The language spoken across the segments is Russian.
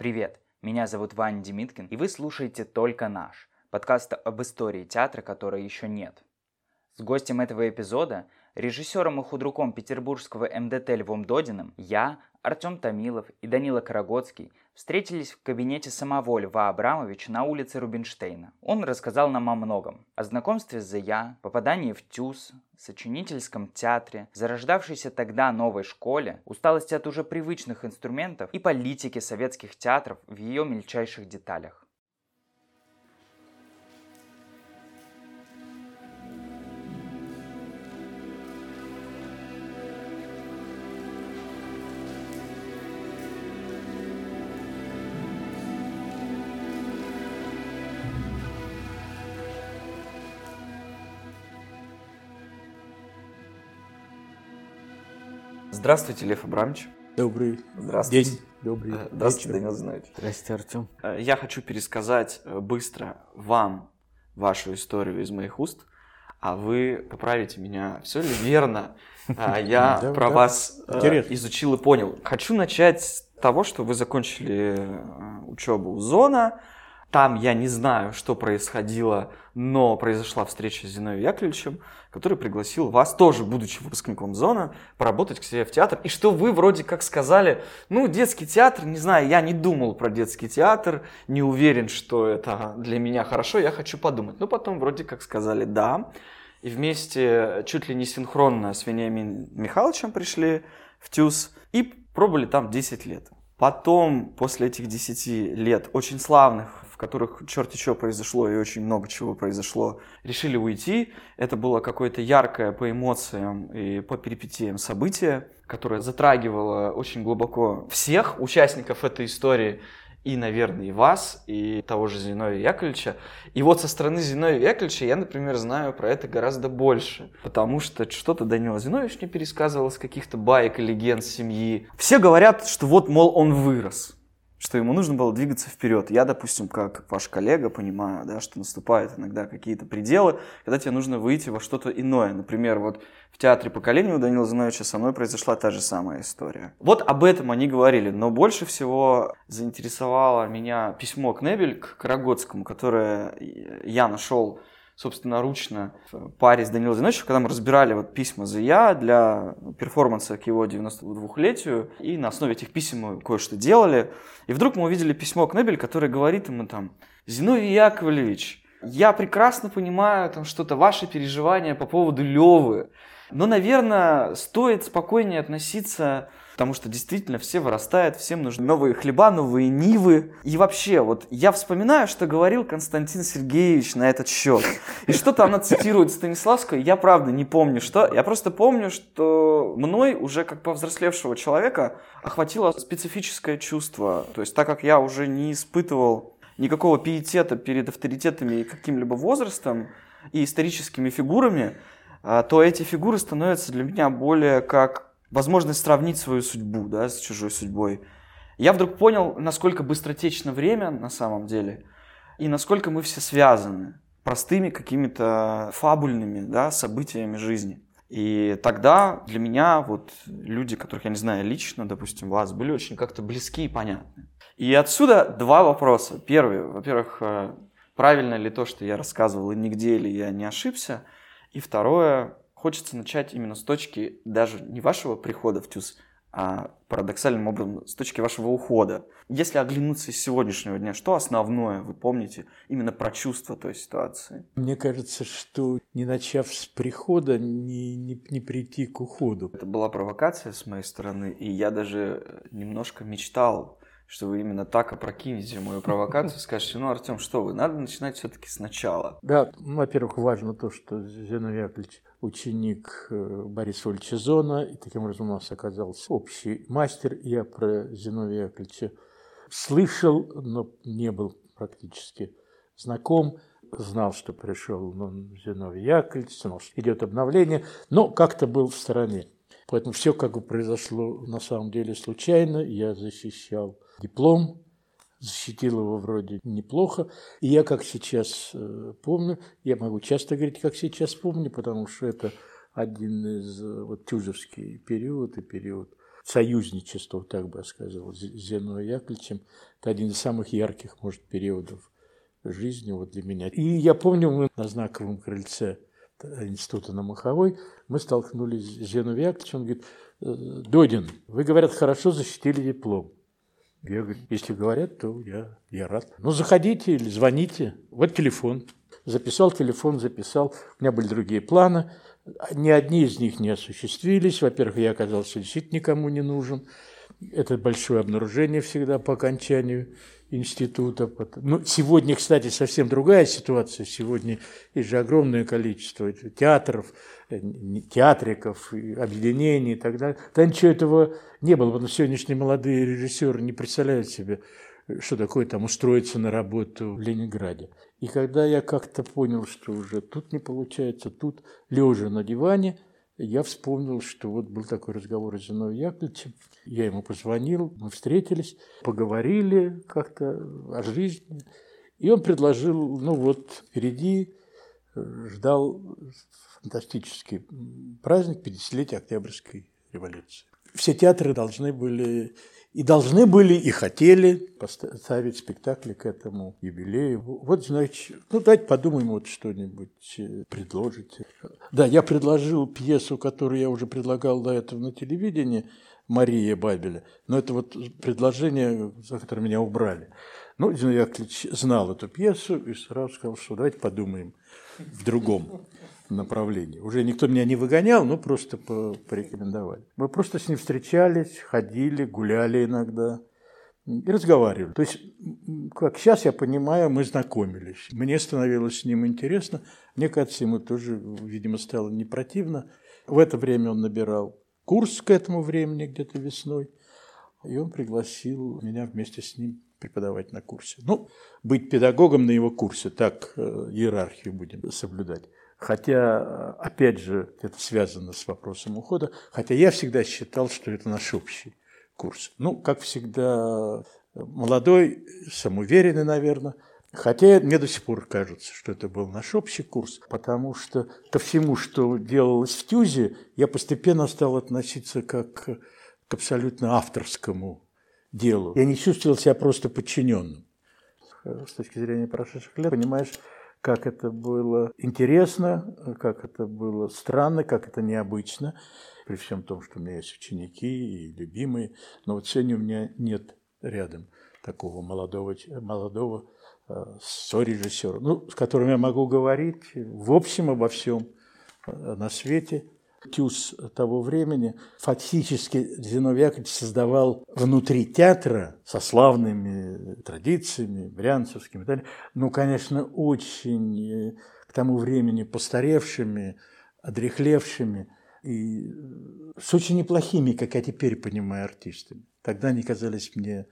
Привет, меня зовут Ваня Демидкин, и вы слушаете «Только наш» подкаст об истории театра, которой еще нет. С гостем этого эпизода, режиссером и худруком петербургского МДТ Львом Додиным, я, Артем Томилов и Данила Корогодский встретились в кабинете самого Льва Абрамовича на улице Рубинштейна. Он рассказал нам о многом. О знакомстве с ЗЯ, попадании в ТЮЗ, сочинительском театре, зарождавшейся тогда новой школе, усталости от уже привычных инструментов и политике советских театров в ее мельчайших деталях. Здравствуйте, Лев Абрамович. Добрый день. Добрый вечер. Здравствуйте, Данил Данилович. Здравствуйте, Артем. Я хочу пересказать быстро вам вашу историю из моих уст, а вы поправите меня, все ли верно. Я про вас изучил и понял. Хочу начать с того, что вы закончили учебу у Зона. Там я не знаю, что происходило, но произошла встреча с Зиновием Яковлевичем, который пригласил вас, тоже будучи выпускником Зона, поработать к себе в театр. И что вы вроде как сказали, ну, детский театр, не знаю, я не думал про детский театр, не уверен, что это для меня хорошо, я хочу подумать. Но потом вроде как сказали «да». И вместе чуть ли не синхронно с Вениамином Михайловичем пришли в ТЮЗ и пробовали там 10 лет. Потом, после этих 10 лет очень славных, в которых черти что произошло и очень много чего произошло, решили уйти. Это было какое-то яркое по эмоциям и по перипетиям событие, которое затрагивало очень глубоко всех участников этой истории, и, наверное, и вас, и того же Зиновия Яковлевича. И вот со стороны Зиновия Яковлевича я, например, знаю про это гораздо больше, потому что что-то Данила Зиновьевич мне пересказывал с каких-то баек и легенд семьи. Все говорят, что вот, мол, он вырос, что ему нужно было двигаться вперед. Я, допустим, как ваш коллега, понимаю, да, что наступают иногда какие-то пределы, когда тебе нужно выйти во что-то иное. Например, вот в театре «Поколение» у Данила Зиновьевича со мной произошла та же самая история. Вот об этом они говорили, но больше всего заинтересовало меня письмо Кнебель к Корогодскому, которое я нашел собственноручно в паре с Данилом Зиновьевичем, когда мы разбирали вот письма ЗЯ для перформанса к его 92-летию, и на основе этих писем мы кое-что делали. И вдруг мы увидели письмо Кнебель, которое говорит ему там: «Зиновий Яковлевич, я прекрасно понимаю там что-то ваши переживания по поводу Левы, но, наверное, стоит спокойнее относиться, потому что действительно все вырастают, всем нужны новые хлеба, новые нивы. И вообще, вот я вспоминаю, что говорил Константин Сергеевич на этот счет. И что-то она цитирует Станиславского, я правда не помню что. Я просто помню, что мной уже как повзрослевшего человека охватило специфическое чувство. То есть так как я уже не испытывал никакого пиетета перед авторитетами и каким-либо возрастом и историческими фигурами, то эти фигуры становятся для меня более как возможность сравнить свою судьбу, да, с чужой судьбой. Я вдруг понял, насколько быстротечно время на самом деле, и насколько мы все связаны простыми какими-то фабульными, да, событиями жизни. И тогда для меня вот люди, которых я не знаю лично, допустим, вас, были очень как-то близки и понятны. И отсюда два вопроса. Первый, во-первых, правильно ли то, что я рассказывал, и нигде ли я не ошибся? И второе, хочется начать именно с точки даже не вашего прихода в ТЮЗ, а парадоксальным образом с точки вашего ухода. Если оглянуться из сегодняшнего дня, что основное вы помните именно про чувство той ситуации? Мне кажется, что не начав с прихода, не прийти к уходу. Это была провокация с моей стороны, и я даже немножко мечтал, что вы именно так опрокинете мою провокацию, скажете: ну, Артем, что вы, надо начинать все-таки сначала. Да, ну, во-первых, важно то, что Зиновий Яковлевич ученик Бориса Вольча Зона, и таким образом у нас оказался общий мастер. Я про Зиновия Яковлевича слышал, но не был практически знаком. Знал, что пришел Зиновий Яковлевич, знал, что идет обновление, но как-то был в стороне. Поэтому все как бы произошло на самом деле случайно. Я защищал диплом, защитил его вроде неплохо. И я, как сейчас помню, я могу часто говорить, как сейчас помню, потому что это один из вот, тюзовский период и период союзничеству, так бы я сказал, с Зиновием Яковлевичем. Это один из самых ярких, может, периодов жизни вот для меня. И я помню, мы на знаковом крыльце института на Маховой, мы столкнулись с Зиновием Яковлевичем. Он говорит: Додин, вы, говорят, хорошо защитили диплом. Я говорю: если говорят, то я рад. Ну, заходите или звоните. Вот телефон. Записал телефон, записал. У меня были другие планы. Ни одни из них не осуществились. Во-первых, я оказался действительно никому не нужен. Это большое обнаружение всегда по окончанию института. Ну, сегодня, кстати, совсем другая ситуация. Сегодня есть же огромное количество театров, театриков, объединений и так далее. Да ничего этого не было, потому что сегодняшние молодые режиссеры не представляют себе, что такое там устроиться на работу в Ленинграде. И когда я как-то понял, что уже тут не получается, тут лежа на диване, я вспомнил, что вот был такой разговор с Зиновием Яковлевичем. Я ему позвонил, мы встретились, поговорили как-то о жизни. И он предложил, ну вот, впереди ждал фантастический праздник 50-летия Октябрьской революции. Все театры должны были, и хотели поставить спектакли к этому юбилею. Вот, значит, ну давайте подумаем, вот что-нибудь предложите. Да, я предложил пьесу, которую я уже предлагал до этого на телевидении, Мария Бабеля. Но это вот предложение, за которое меня убрали. Ну, Зиновий Яковлевич знал эту пьесу и сразу сказал, что давайте подумаем в другом направлении. Уже никто меня не выгонял, но просто порекомендовали. Мы просто с ним встречались, ходили, гуляли иногда и разговаривали. То есть, как сейчас я понимаю, мы знакомились. Мне становилось с ним интересно. Мне кажется, ему тоже, видимо, стало не противно. В это время он набирал курс к этому времени, где-то весной. И он пригласил меня вместе с ним преподавать на курсе. Ну, быть педагогом на его курсе, так иерархию будем соблюдать. Хотя, опять же, это связано с вопросом ухода, хотя я всегда считал, что это наш общий курс. Ну, как всегда, молодой, самоуверенный, наверное, хотя мне до сих пор кажется, что это был наш общий курс, потому что ко всему, что делалось в ТЮЗе, я постепенно стал относиться как к абсолютно авторскому делу. Я не чувствовал себя просто подчиненным. С точки зрения прошедших лет, понимаешь, как это было интересно, как это было странно, как это необычно. При всем том, что у меня есть ученики и любимые. Но вот сегодня у меня нет рядом такого молодого сорежиссера, ну, с которым я могу говорить в общем обо всем на свете. ТЮЗ того времени фактически Зиновий Яковлевич создавал внутри театра со славными традициями, брянцевскими и так далее, ну, конечно, очень к тому времени постаревшими, одряхлевшими и с очень неплохими, как я теперь понимаю, артистами. Тогда они казались мне,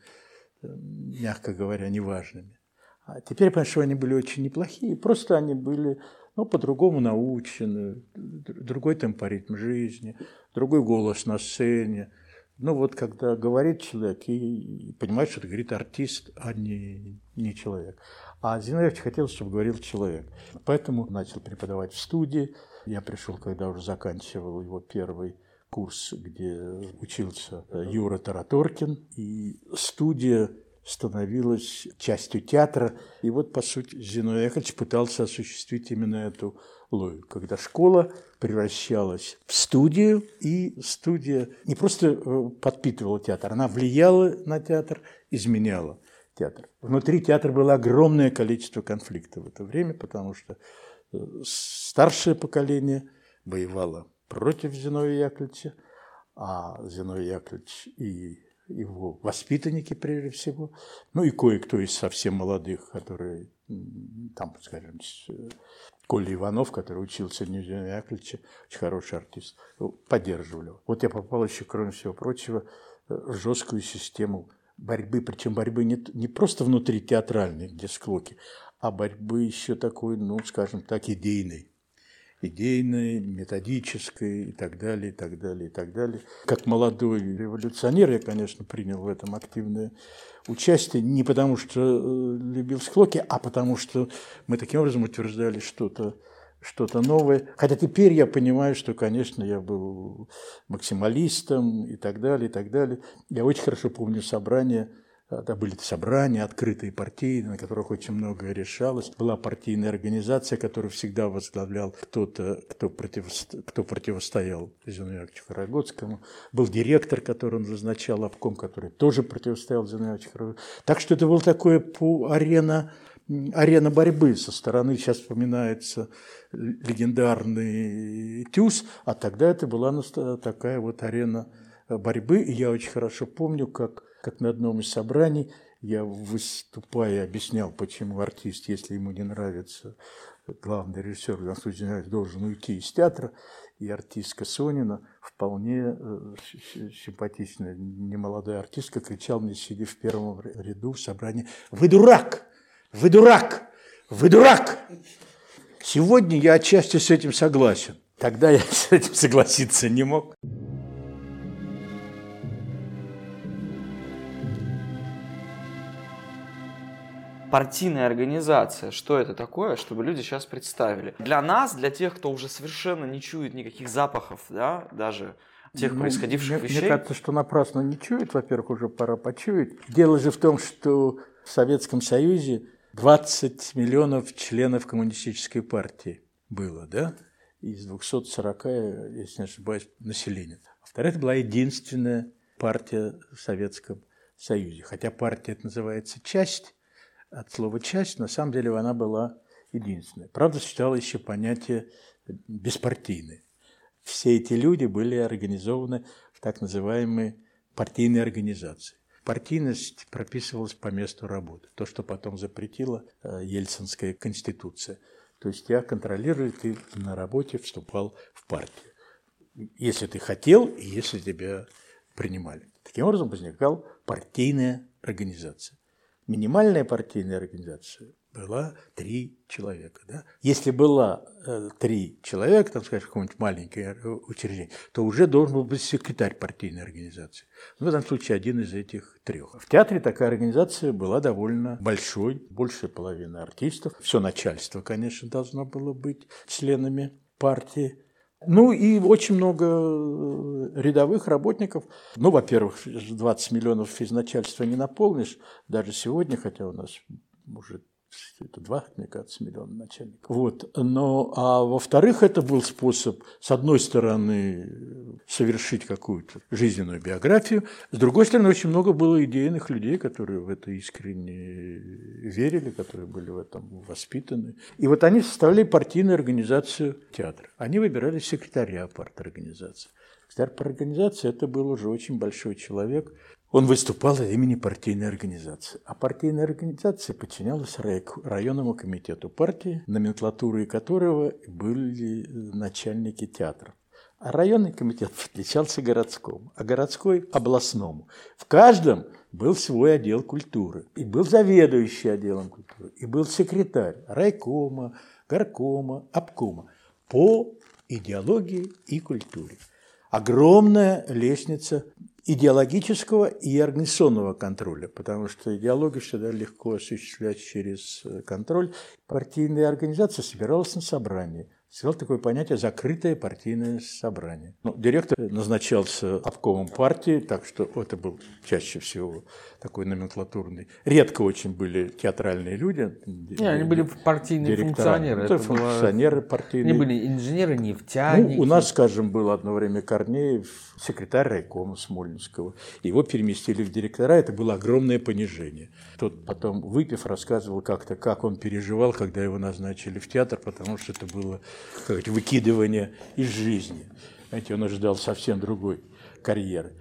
мягко говоря, неважными. А теперь, потому что они были очень неплохие, просто они были... Ну, по-другому научены, другой темпоритм жизни, другой голос на сцене. Ну, вот когда говорит человек и понимает, что это говорит артист, а не человек. А Зиновий Яковлевич хотел, чтобы говорил человек. Поэтому начал преподавать в студии. Я пришел, когда уже заканчивал его первый курс, где учился Юра Тараторкин. И студия становилась частью театра. И вот, по сути, Зиновий Яковлевич пытался осуществить именно эту логику, когда школа превращалась в студию, и студия не просто подпитывала театр, она влияла на театр, изменяла театр. Внутри театра было огромное количество конфликтов в это время, потому что старшее поколение воевало против Зиновия Яковлевича, а Зиновий Яковлевич и его воспитанники, прежде всего, ну и кое-кто из совсем молодых, которые, там, скажем, Коля Иванов, который учился у Зиновия Яковлевича, очень хороший артист, поддерживали его. Вот я попал еще, кроме всего прочего, в жесткую систему борьбы, причем борьбы не просто внутри театральной, где склоки, а борьбы еще такой, ну, скажем так, идейной, методической и так далее. Как молодой революционер я, конечно, принял в этом активное участие не потому, что любил склоки, а потому, что мы таким образом утверждали что-то что-то новое. Хотя теперь я понимаю, что, конечно, я был максималистом и так далее, и так далее. Я очень хорошо помню собрания, да, были собрания открытые партийные, на которых очень много решалось. Была партийная организация, которую всегда возглавлял кто-то, кто противостоял Зиновию Яковлевичу Корогодскому. Был директор, который он назначал, обком, который тоже противостоял Зиновию Яковлевичу Корогодскому. Так что это была такая арена борьбы со стороны. Сейчас вспоминается легендарный ТЮЗ, а тогда это была такая вот арена борьбы. И я очень хорошо помню, как на одном из собраний я, выступая, объяснял, почему артист, если ему не нравится главный режиссер, должен уйти из театра. И артистка Сонина, вполне симпатичная, немолодая артистка, кричала мне, сидя в первом ряду в собрании: «Вы дурак! Вы дурак! Вы дурак!» Сегодня я отчасти с этим согласен. Тогда я с этим согласиться не мог. Партийная организация, что это такое, чтобы люди сейчас представили? Для нас, для тех, кто уже совершенно не чует никаких запахов, да, даже тех происходивших вещей. Мне кажется, что напрасно не чует, во-первых, уже пора почуять. Дело же в том, что в Советском Союзе 20 миллионов членов коммунистической партии было, да, из 240, если не ошибаюсь, населения. Во-вторых, это была единственная партия в Советском Союзе. Хотя партия это называется часть, от слова «часть», на самом деле она была единственная. Правда, существовало еще понятие «беспартийный». Все эти люди были организованы в так называемые партийные организации. Партийность прописывалась по месту работы, то, что потом запретила Ельцинская конституция. То есть тебя контролировали, ты на работе вступал в партию, если ты хотел и если тебя принимали. Таким образом возникала партийная организация. Минимальная партийная организация была 3 человека. Да? Если было 3 человека, там, скажем, какое-нибудь маленькое учреждение, то уже должен был быть секретарь партийной организации. Ну, в этом случае один из этих 3. В театре такая организация была довольно большой, большая половина артистов. Все начальство, конечно, должно было быть членами партии. Ну и очень много рядовых работников. Ну, во-первых, 20 миллионов из начальства не наполнишь. Даже сегодня, хотя у нас уже это 2, мне кажется, миллиона начальников. Вот. Но, а во-вторых, это был способ, с одной стороны, совершить какую-то жизненную биографию. С другой стороны, очень много было идейных людей, которые в это искренне верили, которые были в этом воспитаны. И вот они составляли партийную организацию театра. Они выбирали секретаря парторганизации. Секретарь парторганизации – это был уже очень большой человек. Он выступал от имени партийной организации. А партийная организация подчинялась районному комитету партии, номенклатурой которого были начальники театра. А районный комитет отличался городскому, а городской – областному. В каждом был свой отдел культуры. И был заведующий отделом культуры, и был секретарь райкома, горкома, обкома по идеологии и культуре. Огромная лестница идеологического и организационного контроля, потому что идеологию всегда легко осуществлять через контроль. Партийная организация собиралась на собрании. Создалось такое понятие «закрытое партийное собрание». Ну, директор назначался обкомом партии, так что это был чаще всего такой номенклатурный. Редко очень были театральные люди. Они были партийные функционеры. Это функционеры партийные. Они были инженеры, нефтяники. Ну, у нас, скажем, был одно время Корнеев, секретарь райкома Смольнинского. Его переместили в директора. Это было огромное понижение. Тот потом, выпив, рассказывал как-то, как он переживал, когда его назначили в театр, потому что это было какое-то выкидывание из жизни. Знаете, он ожидал совсем другой карьеры.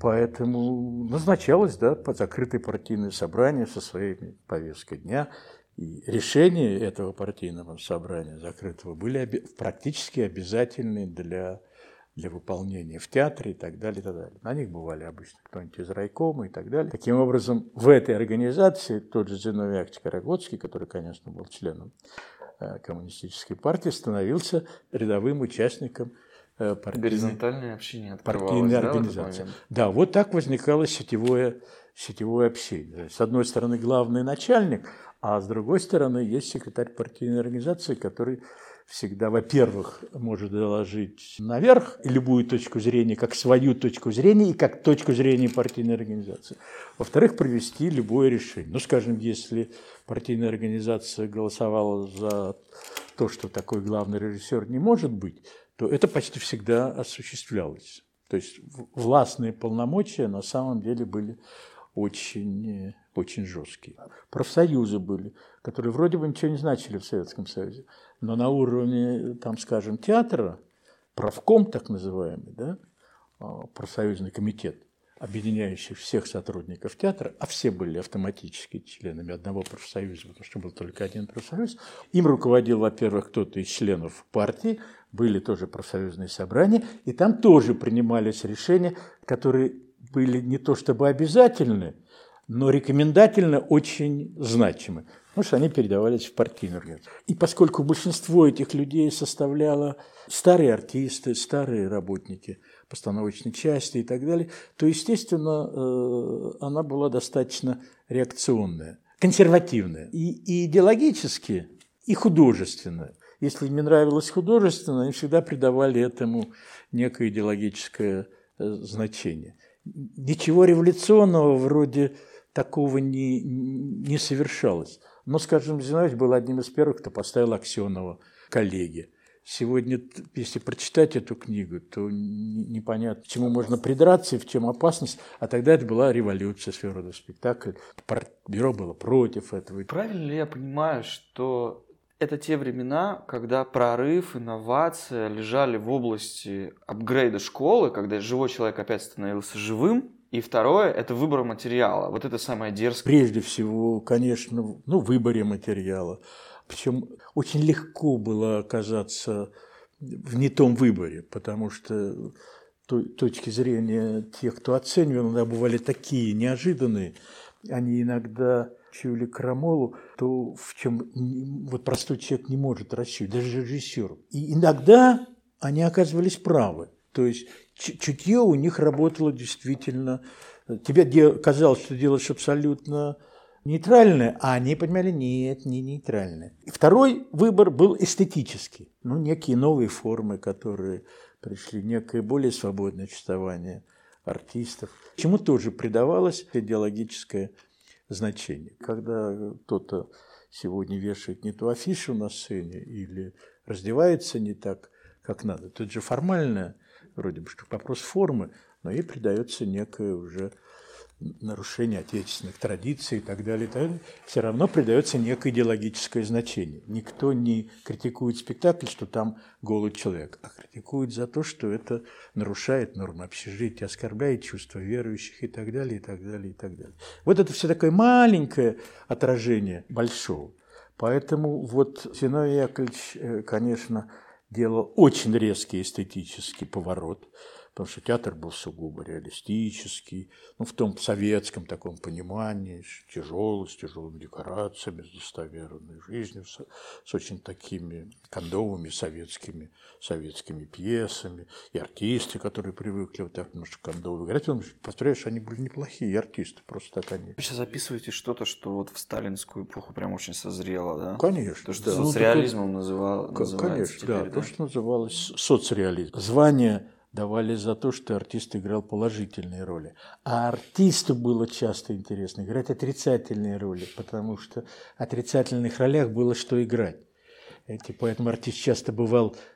Поэтому назначалось, да, под закрытое партийное собрание со своими повесткой дня. И решения этого партийного собрания закрытого были практически обязательны для выполнения в театре и так далее, и так далее. На них бывали обычно кто-нибудь из райкома и так далее. Таким образом, в этой организации тот же Зиновий Яковлевич Корогодский, который, конечно, был членом коммунистической партии, становился рядовым участником горизонтальное общение партийной организации. Да, вот так возникало сетевое общение. С одной стороны, главный начальник, А с другой стороны, есть секретарь партийной организации, который всегда, во-первых, может доложить наверх любую точку зрения, как свою точку зрения и как точку зрения партийной организации. Во-вторых, привести любое решение. Ну, скажем, если партийная организация голосовала за то, что такой главный режиссер не может быть, то это почти всегда осуществлялось. То есть властные полномочия на самом деле были очень... очень жесткие. Профсоюзы были, которые вроде бы ничего не значили в Советском Союзе, но на уровне, там, скажем, театра, правком так называемый, да, профсоюзный комитет, объединяющий всех сотрудников театра, а все были автоматически членами одного профсоюза, потому что был только один профсоюз. Им руководил, во-первых, кто-то из членов партии, были тоже профсоюзные собрания, и там тоже принимались решения, которые были не то чтобы обязательны, но рекомендательно очень значимы, потому что они передавались в партийную организацию. И поскольку большинство этих людей составляло старые артисты, старые работники постановочной части и так далее, то, естественно, она была достаточно реакционная, консервативная. И идеологически, и художественно. Если им не нравилось художественно, они всегда придавали этому некое идеологическое значение. Ничего революционного вроде... такого не совершалось. Но, скажем, Зиновий был одним из первых, кто поставил Аксенова коллеге. Сегодня, если прочитать эту книгу, то непонятно, к чему можно придраться и в чем опасность. А тогда это была революция, своего рода спектакль. Бюро было против этого. Правильно ли я понимаю, что это те времена, когда прорыв, инновация лежали в области апгрейда школы, когда живой человек опять становился живым? И второе – это выбор материала. Вот это самое дерзкое. Прежде всего, конечно, в выборе материала. Причем очень легко было оказаться в не том выборе, потому что точки зрения тех, кто оценивал, иногда бывали такие неожиданные. Они иногда чуяли крамолу, то в чем вот простой человек не может рассчитывать, даже режиссер. И иногда они оказывались правы. То есть чутье у них работало действительно. Тебе казалось, что делаешь абсолютно нейтральное, а они понимали, нет, не нейтральное. И второй выбор был эстетический. Некие новые формы, которые пришли, некое более свободное существование артистов, чему тоже придавалось идеологическое значение. Когда кто-то сегодня вешает не ту афишу на сцене или раздевается не так, как надо, тут же формальное, вроде бы, что вопрос формы, но ей придается некое уже нарушение отечественных традиций и так далее. Все равно придается некое идеологическое значение. Никто не критикует спектакль, что там голый человек, а критикует за то, что это нарушает нормы общежития, оскорбляет чувства верующих и так далее, и так далее, и так далее. Вот это все такое маленькое отражение большого. Поэтому Зиновий Яковлевич, конечно, делал очень резкий эстетический поворот, потому что театр был сугубо реалистический, в том советском таком понимании, с тяжелыми декорациями, с достоверной жизнью, с очень такими кондовыми советскими пьесами, и артисты, которые привыкли вот так, потому что кондовые играть, повторяешь, они были неплохие артисты, просто так они. Вы сейчас записываете что-то, что в сталинскую эпоху прям очень созрело, да? Конечно. То, что соцреализмом называлось. Конечно, теперь, да. То, что называлось соцреализм. Звание давали за то, что артист играл положительные роли. А артисту было часто интересно играть отрицательные роли, потому что в отрицательных ролях было что играть. Поэтому артист часто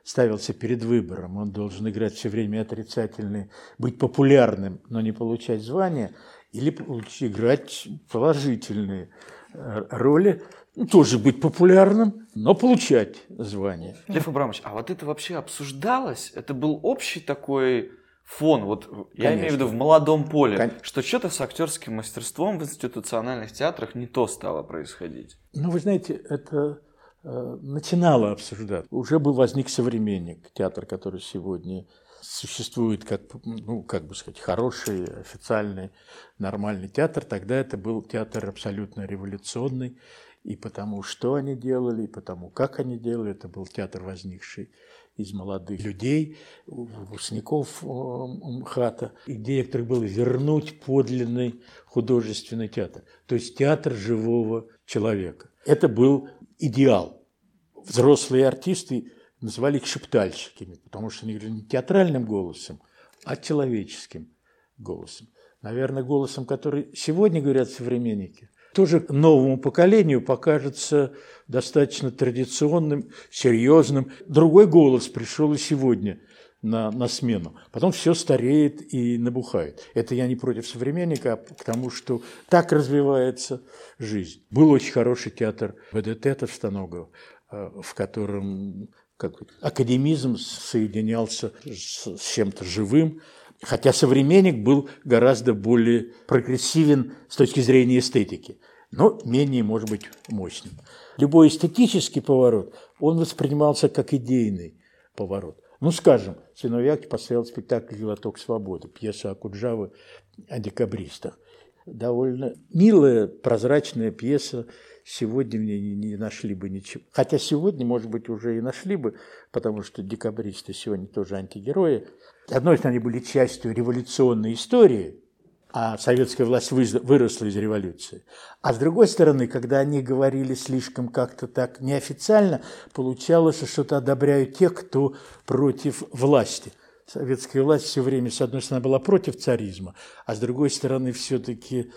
ставился перед выбором. Он должен играть все время отрицательные, быть популярным, но не получать звания, или играть положительные роли, тоже быть популярным, но получать звание. Лев Абрамович, а это вообще обсуждалось? Это был общий такой фон, я имею в виду в молодом поле, что что-то с актерским мастерством в институциональных театрах не то стало происходить? Вы знаете, это начинало обсуждаться. Уже возник современник, театр, который сегодня существует как, хороший, официальный, нормальный театр. Тогда это был театр абсолютно революционный. и потому, что они делали, и потому, как они делали. Это был театр, возникший из молодых людей, выпускников МХАТа, идея которых была вернуть подлинный художественный театр, то есть театр живого человека. Это был идеал. Взрослые артисты называли их шептальщиками, потому что они говорили не театральным голосом, а человеческим голосом. Наверное, голосом, который сегодня говорят современники, тоже новому поколению покажется достаточно традиционным, серьезным. Другой голос пришел и сегодня на смену. Потом все стареет и набухает. Это я не против современника, а потому что так развивается жизнь. Был очень хороший театр МДТ Товстоногова, в котором академизм соединялся с чем-то живым. Хотя современник был гораздо более прогрессивен с точки зрения эстетики, но менее, может быть, мощным. Любой эстетический поворот, он воспринимался как идейный поворот. Ну, скажем, Зиновий Яковлевич поставил спектакль «Глоток свободы», пьеса Акуджавы о декабристах. Довольно милая, прозрачная пьеса. Сегодня в ней не нашли бы ничего. Хотя сегодня, может быть, уже и нашли бы, потому что декабристы сегодня тоже антигерои. С одной стороны, они были частью революционной истории, а советская власть выросла из революции. А с другой стороны, когда они говорили слишком как-то так неофициально, получалось, что-то одобряют тех, кто против власти. Советская власть все время, с одной стороны, была против царизма, а с другой стороны, все-таки...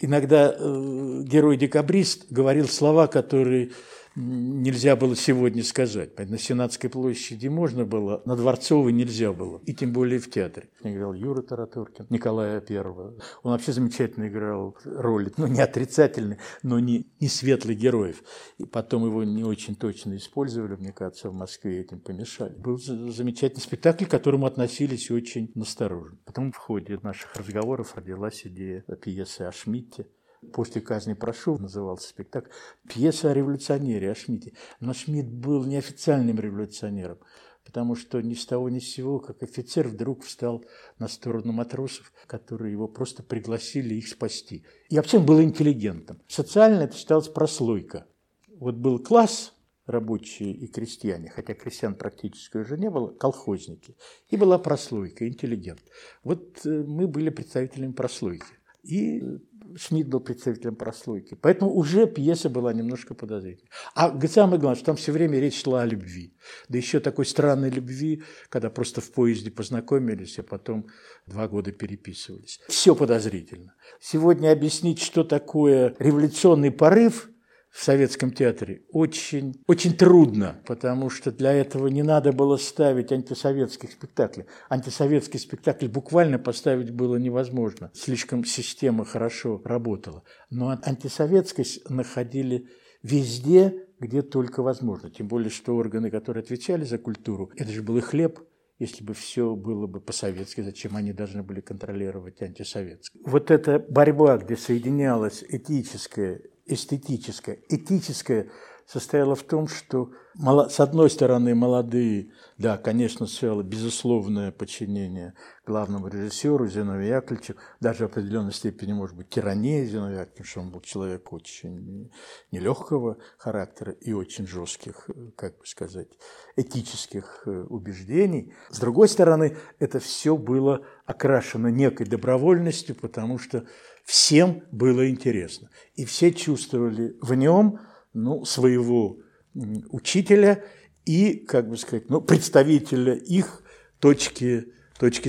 Иногда герой-декабрист говорил слова, которые нельзя было сегодня сказать. На Сенатской площади можно было, на Дворцовой нельзя было, и тем более в театре. Играл Юра Тараторкин, Николая Первого. Он вообще замечательно играл роли, не отрицательные, но не светлых героев. И потом его не очень точно использовали, мне кажется, в Москве этим помешали. Был замечательный спектакль, к которому относились очень настороженно. Потом в ходе наших разговоров родилась идея пьесы о Шмидте. «После казни прошу» назывался спектакль. Пьеса о революционере, о Шмидте. Но Шмидт был неофициальным революционером, потому что ни с того ни с сего, как офицер, вдруг встал на сторону матросов, которые его просто пригласили их спасти. И вообще он был интеллигентом. Социально это считалось прослойка. Вот был класс рабочие и крестьяне, хотя крестьян практически уже не было, колхозники. И была прослойка, интеллигент. Вот мы были представителями прослойки. И Шмидт был представителем прослойки. Поэтому уже пьеса была немножко подозрительной. А самое главное, что там все время речь шла о любви. Да еще такой странной любви, когда просто в поезде познакомились, а потом 2 года переписывались. Все подозрительно. Сегодня объяснить, что такое революционный порыв в советском театре, очень, очень трудно, потому что для этого не надо было ставить антисоветских спектаклей. Антисоветский спектакль буквально поставить было невозможно. Слишком система хорошо работала. Но антисоветскость находили везде, где только возможно. Тем более, что органы, которые отвечали за культуру, это же был их хлеб. Если бы все было бы по-советски, зачем они должны были контролировать антисоветское? Вот эта борьба, где соединялась этическая, эстетическое. Этическое состояло в том, что, с одной стороны, молодые, да, конечно, стояло безусловное подчинение главному режиссеру Зиновию Яковлевичу, даже в определенной степени, может быть, тирания Зиновия Яковлевича, потому что он был человек очень нелегкого характера и очень жестких, как бы сказать, этических убеждений. С другой стороны, это все было окрашено некой добровольностью, потому что всем было интересно. И все чувствовали в нем своего учителя и, как бы сказать, представителя их точки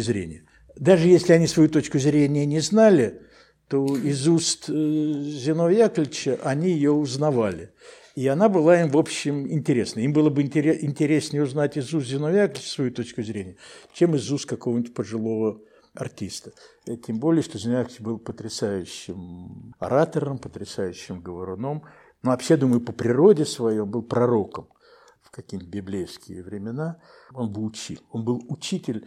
зрения. Даже если они свою точку зрения не знали, то из уст Зиновия Яковлевича они ее узнавали. И она была им, в общем, интересна. Им было бы интереснее узнать из уст Зиновия Яковлевича свою точку зрения, чем из уст какого-нибудь пожилого артиста. Тем более, что Зиновий Яковлевич был потрясающим оратором, потрясающим говоруном. Но вообще, думаю, по природе своей он был пророком в какие-нибудь библейские времена. Он бы учил, он был учитель.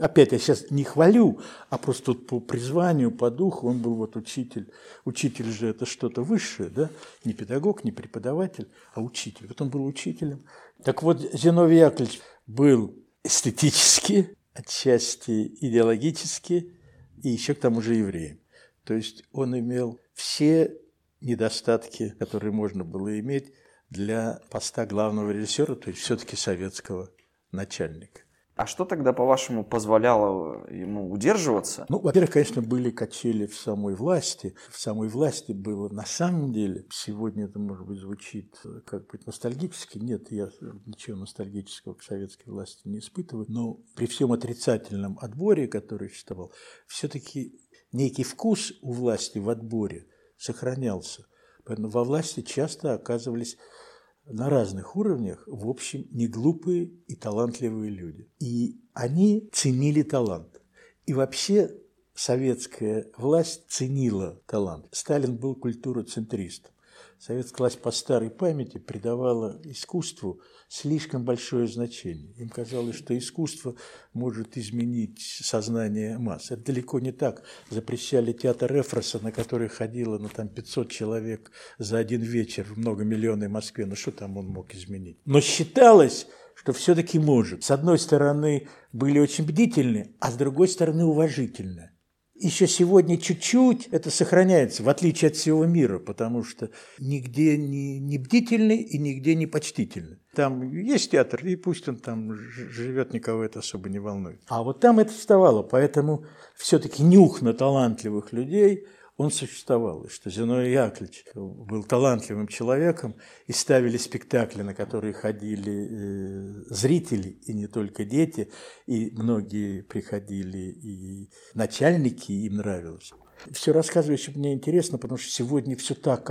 Опять, я сейчас не хвалю, а просто вот по призванию, по духу он был вот учитель. Учитель же это что-то высшее, да? Не педагог, не преподаватель, а учитель. Вот он был учителем. Так вот, Зиновий Яковлевич был эстетически, отчасти идеологически, и еще к тому же евреем. То есть он имел все недостатки, которые можно было иметь для поста главного режиссера, то есть все-таки советского начальника. А что тогда, по-вашему, позволяло ему удерживаться? Ну, во-первых, конечно, были качели в самой власти. В самой власти было, на самом деле, сегодня это, может быть, звучит как бы ностальгически. Нет, я ничего ностальгического к советской власти не испытываю. Но при всем отрицательном отборе, который существовал, все-таки некий вкус у власти в отборе сохранялся. Поэтому во власти часто оказывались на разных уровнях, в общем, неглупые и талантливые люди. И они ценили талант. И вообще советская власть ценила талант. Сталин был культуроцентристом. Советская власть по старой памяти придавала искусству слишком большое значение. Им казалось, что искусство может изменить сознание масс. Это далеко не так. Запрещали театр Эфроса, на который ходило 500 человек за один вечер в многомиллионной Москве. Что там он мог изменить? Но считалось, что все-таки может. С одной стороны, были очень бдительны, а с другой стороны, уважительны. Еще сегодня чуть-чуть это сохраняется, в отличие от всего мира, потому что нигде не бдительны и нигде не почтительны. Там есть театр, и пусть он там живет, никого это особо не волнует. А вот там это вставало, поэтому все-таки нюх на талантливых людей, он существовал. И что Зиновий Яковлевич был талантливым человеком, и ставили спектакли, на которые ходили зрители, и не только дети, и многие приходили, и начальники, им нравилось. Все рассказываю, еще мне интересно, потому что сегодня все так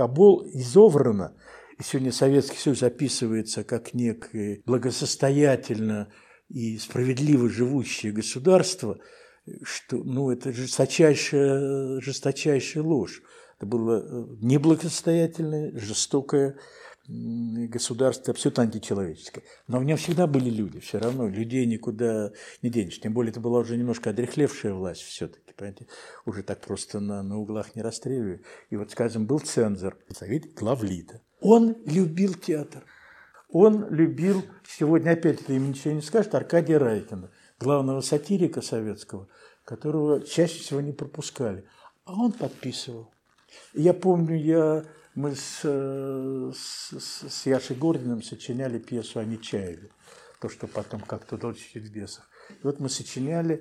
изобрано, и сегодня Советский Союз описывается как некое благосостоятельно и справедливо живущее государство, что, это жесточайшая ложь. Это было неблагосостоятельное, жестокое государство, абсолютно античеловеческое. Но в нем всегда были люди, все равно. Людей никуда не денешь. Тем более, это была уже немножко одряхлевшая власть все-таки, понимаете? Уже так просто на углах не расстреливали. И вот, скажем, был цензор, советник Главлита. Он любил театр. Он любил, сегодня опять-таки им ничего не скажет, Аркадия Райкина, главного сатирика советского, которого чаще всего не пропускали. А он подписывал. Я помню, мы с Яшей Гординым сочиняли пьесу о Нечаеве, то, что потом как-то дал «Бесов». И вот мы сочинили,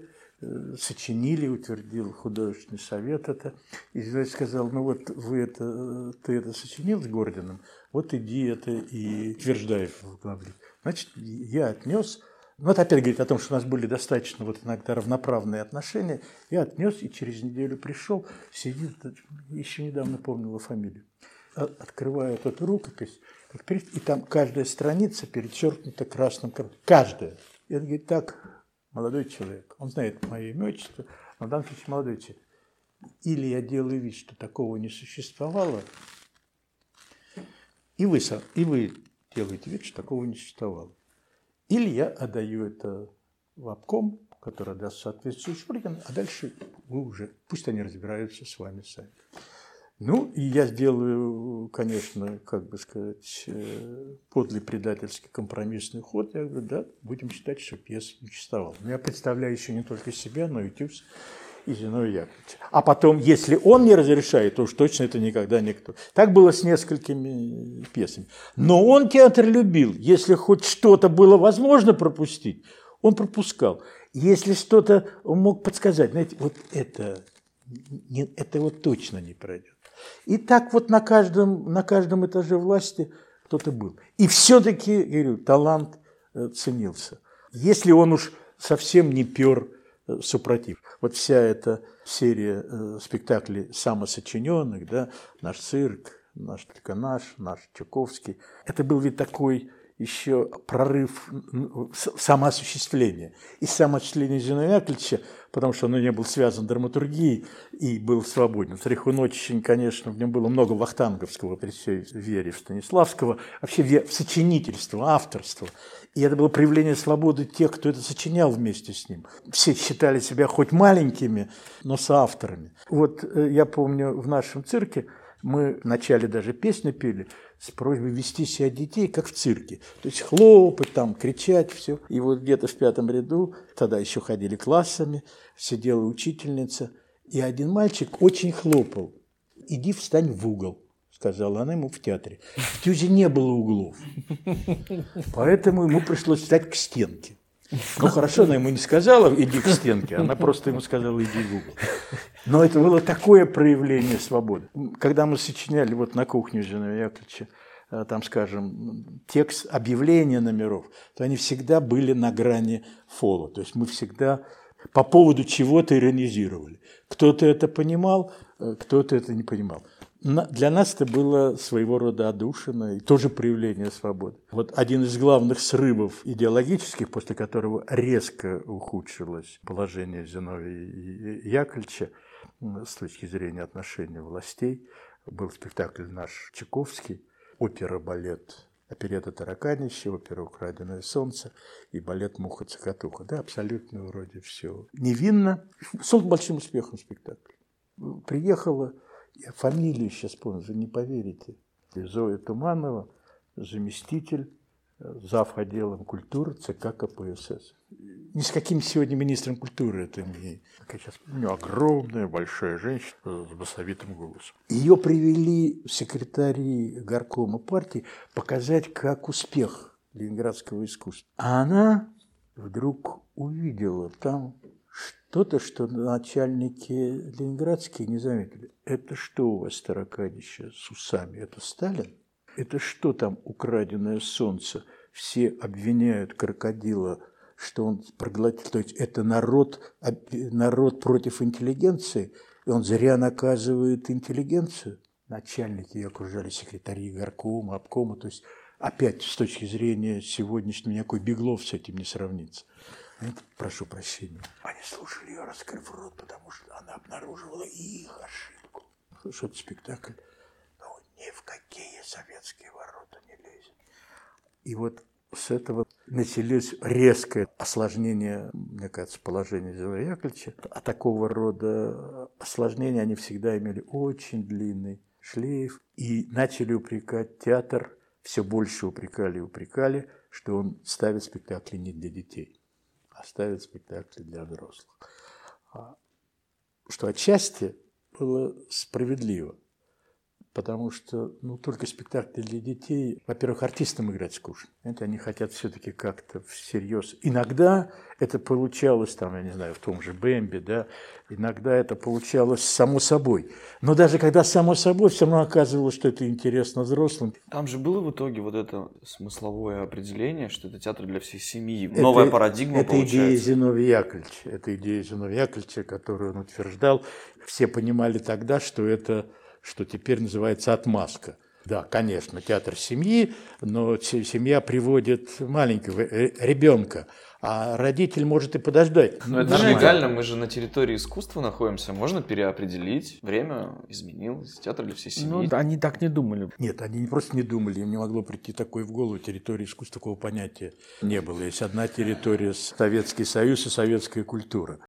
утвердил художественный совет это. И Зиновий сказал, ты это сочинил с Гординым, вот иди это и утверждай в главе. Значит, я отнес. Это опять говорит о том, что у нас были достаточно иногда равноправные отношения. Я отнес и через неделю пришел, сидит, еще недавно помнила фамилию. Открывает эту рукопись, и там каждая страница перечеркнута красным карандашом. Каждая. И он говорит, так, молодой человек, он знает мое имя, отчество, но в данном случае молодой человек. Или я делаю вид, что такого не существовало, и вы делаете вид, что такого не существовало. Или я отдаю это в обком, который отдаст соответствующий орган, а дальше вы уже, пусть они разбираются с вами сами. И я сделаю, конечно, подлый предательский компромиссный ход. Я говорю, да, будем считать, что пьеса не существовала. Я представляю еще не только себя, но и ТЮЗ, и Зиновия Яковлевича. А потом, если он не разрешает, то уж точно это никогда никто. Так было с несколькими пьесами. Но он театр любил. Если хоть что-то было возможно пропустить, он пропускал. Если что-то он мог подсказать, это точно не пройдет. И так на каждом этаже власти кто-то был. И все-таки, говорю, талант ценился. Если он уж совсем не пер супротив. Вся эта серия спектаклей самосочиненных, да, «Наш цирк», «Наш только наш», «Наш Чуковский». Это был ведь такой еще прорыв самоосуществления. И самоосуществление Зиновия Яковлевича, потому что он не был связан драматургией и был свободен. Трехуночень, конечно, в нем было много вахтанговского при всей вере в Станиславского, вообще в сочинительство, авторство. И это было проявление свободы тех, кто это сочинял вместе с ним. Все считали себя хоть маленькими, но соавторами. Я помню, в нашем цирке мы вначале даже песни пели с просьбой вести себя детей, как в цирке. То есть хлопать, кричать, все. И где-то в пятом ряду, тогда еще ходили классами, сидела учительница, и один мальчик очень хлопал. «Иди встань в угол». сказала она ему в театре. В ТЮЗе не было углов, поэтому ему пришлось встать к стенке. Ну хорошо, она ему не сказала «иди к стенке», она просто ему сказала «иди в угол». Но это было такое проявление свободы. Когда мы сочиняли вот на кухне Зиновия Яковлевича, там, скажем, текст объявления номеров, то они всегда были на грани фола. То есть мы всегда по поводу чего-то иронизировали. Кто-то это понимал, кто-то это не понимал. Для нас это было своего рода отдушина и тоже проявление свободы. Вот один из главных срывов идеологических, после которого резко ухудшилось положение Зиновия Яковлевича с точки зрения отношений властей, был спектакль наш «Чайковский», опера-балет «Оперетта Тараканище», опера «Украденное солнце» и балет «Муха-цокотуха». Да, абсолютно вроде все невинно. С большим успехом спектакль. Приехала, я фамилию сейчас помню, вы не поверите, Зоя Туманова, заместитель, зав. Отделом культуры ЦК КПСС. Ни с каким сегодня министром культуры это не... Как я сейчас помню, огромная, большая женщина с басовитым голосом. Ее привели в секретари горкома партии показать как успех ленинградского искусства. А она вдруг увидела там что-то, что начальники ленинградские не заметили. Это что у вас Тараканище с усами? Это Сталин? Это что там «Украденное солнце»? Все обвиняют крокодила, что он проглотил. То есть это народ против интеллигенции, и он зря наказывает интеллигенцию. Начальники ее окружали, секретари горкома, обкома. То есть опять с точки зрения сегодняшнего никакой Беглов с этим не сравнится. Прошу прощения. Они слушали ее, раскрыв рот, потому что она обнаруживала их ошибку. Слушай, это спектакль. Но ни в какие советские ворота не лезет. И вот с этого началось резкое осложнение, мне кажется, положения Зиновия Яковлевича. А такого рода осложнения они всегда имели очень длинный шлейф. И начали упрекать театр, все больше упрекали и упрекали, что он ставит спектакли не для детей. Оставить спектакли для взрослых. Что отчасти было справедливо, потому что только спектакли для детей, во-первых, артистам играть скучно. Это они хотят все-таки как-то всерьез. Иногда это получалось, там, я не знаю, в том же «Бэмби», да, иногда это получалось само собой. Но даже когда само собой, все равно оказывалось, что это интересно взрослым. Там же было в итоге вот это смысловое определение, что это театр для всей семьи. Новая парадигма это получается. Это идея Зиновия Яковлевича. Это идея Зиновия Яковлевича, которую он утверждал. Все понимали тогда, что это... что теперь называется отмазка. Да, конечно, театр семьи, но семья приводит маленького ребенка, а родитель может и подождать. Но это же легально, мы же на территории искусства находимся, можно переопределить, время изменилось, театр для всей семьи. Ну, они так не думали. Нет, они просто не думали, им не могло прийти такое в голову, территории искусства такого понятия не было. Есть одна территория – Советский Союз и советская культура.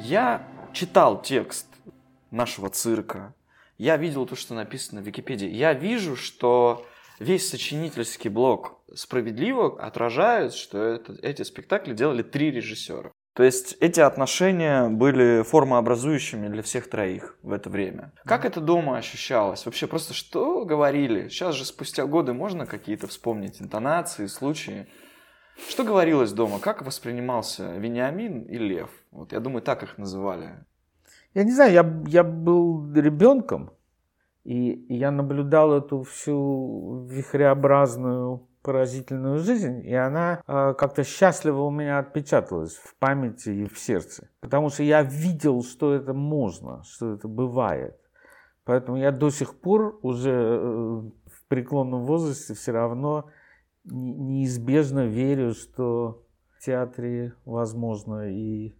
Я читал текст нашего цирка, я видел то, что написано в Википедии. Я вижу, что весь сочинительский блок справедливо отражает, что эти спектакли делали 3 режиссера. То есть эти отношения были формообразующими для всех троих в это время. Как это дома ощущалось? Вообще просто что говорили? Сейчас же спустя годы можно какие-то вспомнить интонации, случаи. Что говорилось дома? Как воспринимался Вениамин и Лев? Вот, я думаю, так их называли. Я не знаю, я был ребенком, и я наблюдал эту всю вихреобразную, поразительную жизнь, и она как-то счастливо у меня отпечаталась в памяти и в сердце. Потому что я видел, что это можно, что это бывает. Поэтому я до сих пор уже в преклонном возрасте все равно... неизбежно верю, что в театре возможно и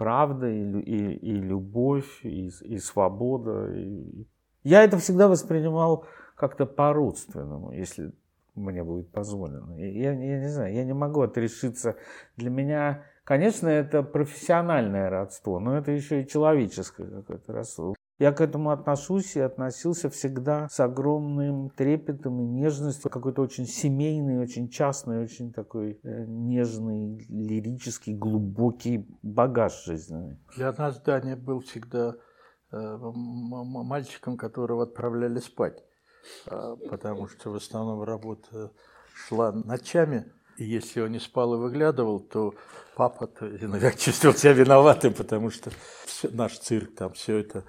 правда, и любовь, и свобода. Я это всегда воспринимал как-то по-родственному, если мне будет позволено. Я не знаю, я не могу отрешиться. Для меня, конечно, это профессиональное родство, но это еще и человеческое какое-то родство. Я к этому отношусь и относился всегда с огромным трепетом и нежностью, какой-то очень семейный, очень частный, очень такой нежный, лирический, глубокий багаж жизненный. Для нас Даня был всегда мальчиком, которого отправляли спать, потому что в основном работа шла ночами. И если он не спал и выглядывал, то папа иногда чувствовал себя виноватым, потому что наш цирк, там все это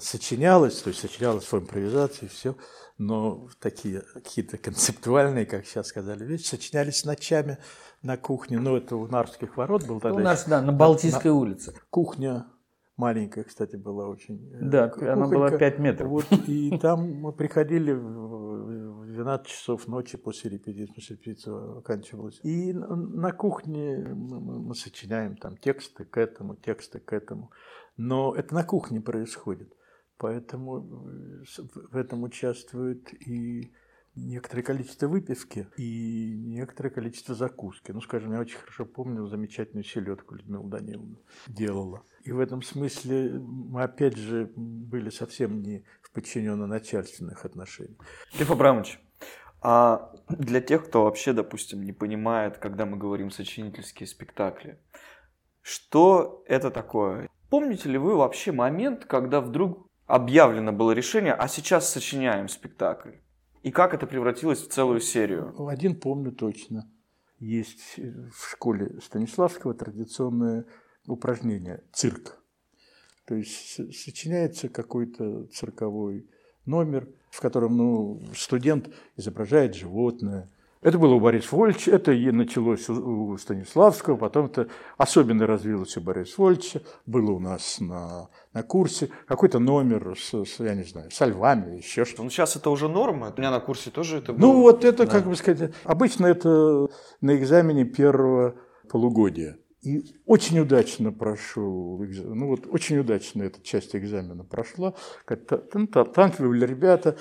сочинялось, то есть сочинялось в импровизации, все, но такие какие-то концептуальные, как сейчас сказали, вещи сочинялись ночами на кухне, ну это у Нарвских ворот был тогда. У нас, да, на Балтийской улице. Кухня маленькая, кстати, была очень. Да, она была 5 метров. Вот, и там мы приходили в 12 часов ночи после репетиции оканчивалась. И на кухне мы сочиняем там тексты к этому. Но это на кухне происходит, поэтому в этом участвует и некоторое количество выпивки, и некоторое количество закуски. Ну, скажем, я очень хорошо помню замечательную селедку Людмила Даниловна делала. И в этом смысле мы, опять же, были совсем не в подчиненно-начальственных отношениях. Лев Абрамович, а для тех, кто вообще, допустим, не понимает, когда мы говорим сочинительские спектакли, что это такое? Помните ли вы вообще момент, когда вдруг объявлено было решение, а сейчас сочиняем спектакль? И как это превратилось в целую серию? Один помню точно. Есть в школе Станиславского традиционное упражнение «Цирк». То есть сочиняется какой-то цирковой номер, в котором студент изображает животное. Это было у Бориса Вольча, это и началось у Станиславского, потом это особенно развилось у Бориса Вольча, было у нас на курсе, какой-то номер я не знаю, со львами, еще что-то. Ну, сейчас это уже норма, у меня на курсе тоже это было. Ну, вот это, да. Как бы сказать, обычно это на экзамене первого полугодия. И очень удачно прошел экзамен. Ну вот очень удачно эта часть экзамена прошла. Как-то танцевали ребята.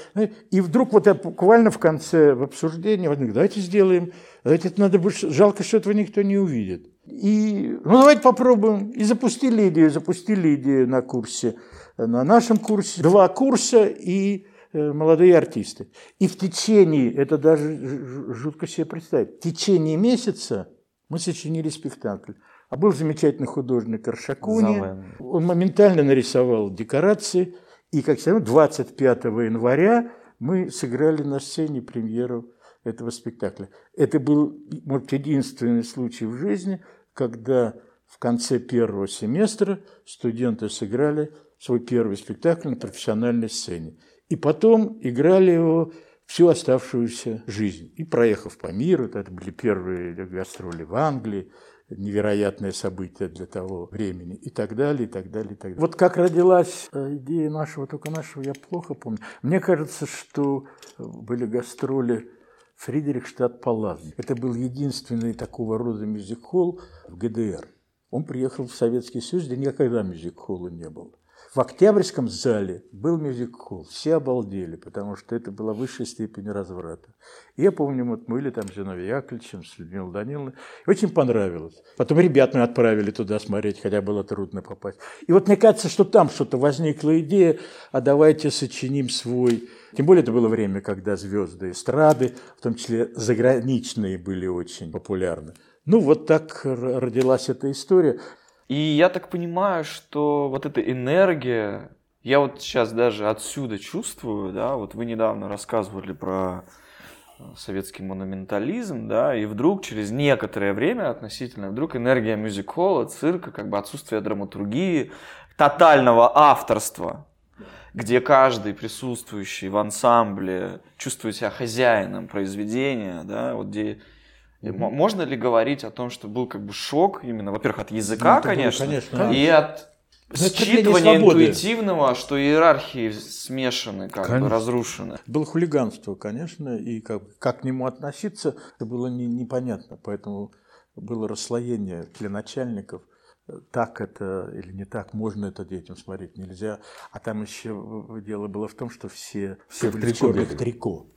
И вдруг вот я буквально в конце в обсуждении возник, давайте сделаем. Давайте это надо больше. Жалко, что этого никто не увидит. И давайте попробуем. И запустили идею на курсе. На нашем курсе. 2 курса и молодые артисты. И в течение, это даже жутко себе представить, в течение месяца мы сочинили спектакль. А был замечательный художник Аршакуни. Он моментально нарисовал декорации. И, как всегда, 25 января мы сыграли на сцене премьеру этого спектакля. Это был, может, единственный случай в жизни, когда в конце первого семестра студенты сыграли свой первый спектакль на профессиональной сцене. И потом играли его всю оставшуюся жизнь. И проехав по миру, это были первые гастроли в Англии, невероятное событие для того времени, и так далее, и так далее, и так далее. Вот как родилась идея только нашего, я плохо помню. Мне кажется, что были гастроли Фридрихштадт-Палас. Это был единственный такого рода мюзик-холл в ГДР. Он приехал в Советский Союз, где никогда мюзик-холла не было. В Октябрьском зале был мюзик-холл, все обалдели, потому что это была высшая степень разврата. И я помню, вот мы были там с Зиновием Яковлевичем, с Людмилой Даниловной, очень понравилось. Потом ребят мы отправили туда смотреть, хотя было трудно попасть. И вот мне кажется, что там что-то возникла идея, а давайте сочиним свой. Тем более это было время, когда звезды эстрады, в том числе заграничные, были очень популярны. Ну вот так родилась эта история. И я так понимаю, что вот эта энергия, я вот сейчас даже отсюда чувствую, да, вот вы недавно рассказывали про советский монументализм, да, и вдруг через некоторое время относительно, вдруг энергия мюзик-холла, цирка, как бы отсутствие драматургии, тотального авторства, где каждый присутствующий в ансамбле чувствует себя хозяином произведения, да, вот где... Можно ли говорить о том, что был как бы шок именно, во-первых, от языка, конечно, и от считывания интуитивного, что иерархии смешаны, как бы разрушены? Было хулиганство, конечно, и как к нему относиться, это было непонятно, поэтому было расслоение для начальников. Так это или не так, можно это детям смотреть, нельзя. А там еще дело было в том, что все в трико,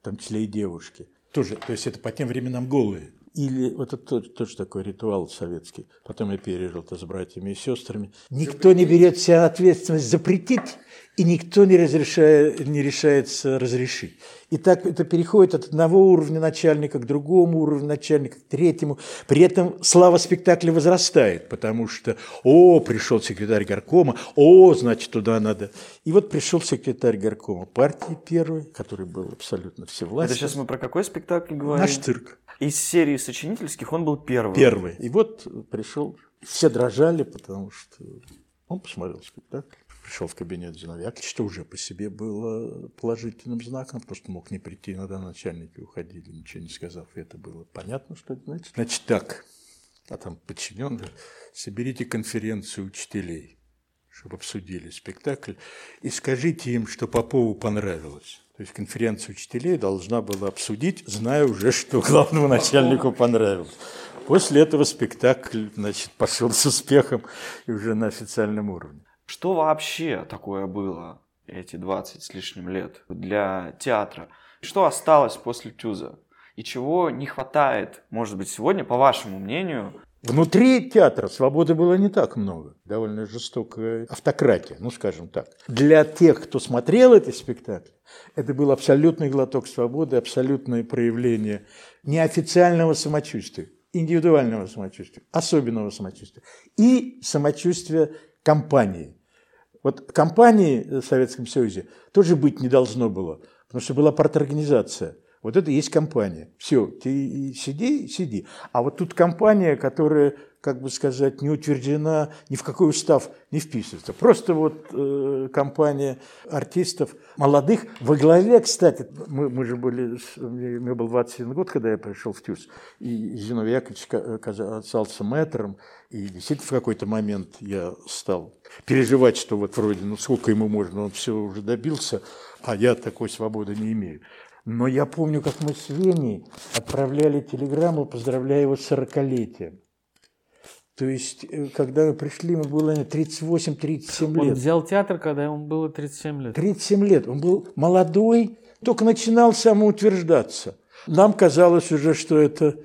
в том числе и девушки. Тоже, то есть это по тем временам голые. Или вот это тоже такой ритуал советский. Потом я пережил это с братьями и сестрами. Никто не берет себя ответственность запретить, и никто не решается разрешить. И так это переходит от одного уровня начальника к другому уровню начальника, к третьему. При этом слава спектакля возрастает, потому что, о, пришел секретарь горкома, о, значит, туда надо. И вот пришел секретарь горкома партии первой, который был абсолютно всевластен. Это сейчас мы про какой спектакль говорим? Наш цирк. Из серии сочинительских он был первый. Первый. И вот пришел, все дрожали, потому что он посмотрел спектакль. Пришел в кабинет Зиновия, что уже по себе было положительным знаком, потому что мог не прийти, иногда начальники уходили, ничего не сказав, и это было понятно, что это значит. Значит так, а там подчиненные, соберите конференцию учителей, чтобы обсудили спектакль, и скажите им, что Попову понравилось. То есть конференция учителей должна была обсудить, зная уже, что главному начальнику понравилось. После этого спектакль, значит, пошел с успехом и уже на официальном уровне. Что вообще такое было эти 20 с лишним лет для театра? Что осталось после ТЮЗа? И чего не хватает, может быть, сегодня, по вашему мнению? Внутри театра свободы было не так много. Довольно жестокая автократия, ну, скажем так. Для тех, кто смотрел эти спектакли, это был абсолютный глоток свободы, абсолютное проявление неофициального самочувствия, индивидуального самочувствия, особенного самочувствия и самочувствия компании. Вот компании в Советском Союзе тоже быть не должно было, потому что была парторганизация. Вот это и есть компания. Все, ты сиди, сиди. А вот тут компания, которая, как бы сказать, не утверждена, ни в какой устав не вписывается. Просто вот компания артистов молодых. Во главе, кстати, мы же были, мне был 21 год, когда я пришел в ТЮЗ, и Зиновий Яковлевич оказался мэтром, и действительно в какой-то момент я стал переживать, что вот вроде, ну сколько ему можно, он все уже добился, а я такой свободы не имею. Но я помню, как мы с Веней отправляли телеграмму, поздравляя его с 40-летием. То есть, когда мы пришли, ему было 38-37 лет. Он взял театр, когда ему было 37 лет. 37 лет. Он был молодой, только начинал самоутверждаться. Нам казалось уже, что это...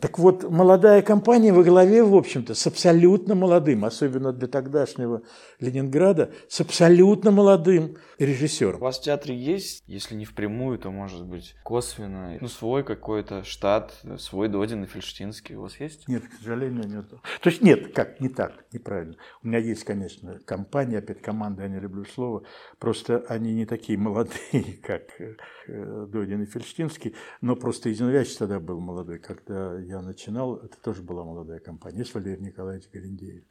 Так вот, молодая компания во главе, в общем-то, с абсолютно молодым, особенно для тогдашнего Ленинграда, с абсолютно молодым режиссером. У вас в театре есть, если не впрямую, то, может быть, косвенно, ну, свой какой-то штат, свой Додин и Фильштинский у вас есть? Нет, к сожалению, нет. То есть нет, как, не так, неправильно. У меня есть, конечно, компания, опять команда, я не люблю слово, просто они не такие молодые, как Додин и Фильштинский, но просто Зиновьевич тогда был молодой, как когда я начинал, это тоже была молодая компания. Есть Валерий Николаевич Галендеев,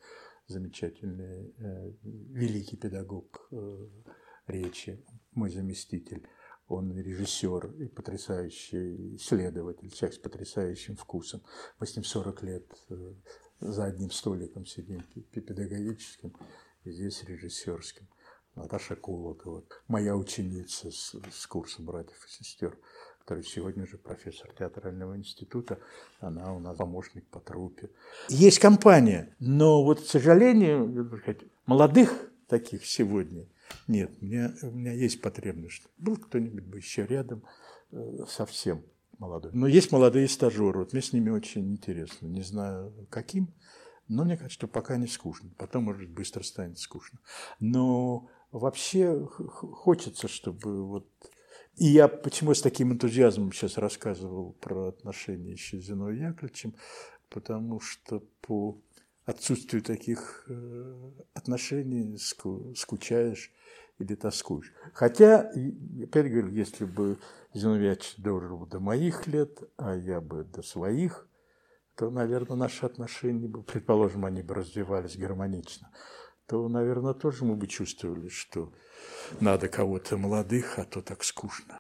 замечательный, великий педагог речи, мой заместитель. Он режиссер и потрясающий исследователь, человек с потрясающим вкусом. Мы с ним 40 лет за одним столиком сидим, педагогическим, и здесь режиссерским. Наташа Кулакова, моя ученица с курса братьев и сестер, который сегодня же профессор театрального института, она у нас помощник по труппе. Есть компания, но вот, к сожалению, молодых таких сегодня нет. У меня есть потребность, чтобы был кто-нибудь бы еще рядом совсем молодой. Но есть молодые стажеры, вот мне с ними очень интересно, не знаю каким, но мне кажется, что пока не скучно, потом, может, быстро станет скучно. Но вообще хочется, чтобы вот... И я почему с таким энтузиазмом сейчас рассказывал про отношения еще с Зиновием Яковлевичем, потому что по отсутствию таких отношений скучаешь или тоскуешь. Хотя, опять говорю, если бы Зиновий Яковлевич дожил до моих лет, а я бы до своих, то, наверное, наши отношения, предположим, они бы развивались гармонично, то, наверное, тоже мы бы чувствовали, что надо кого-то молодых, а то так скучно.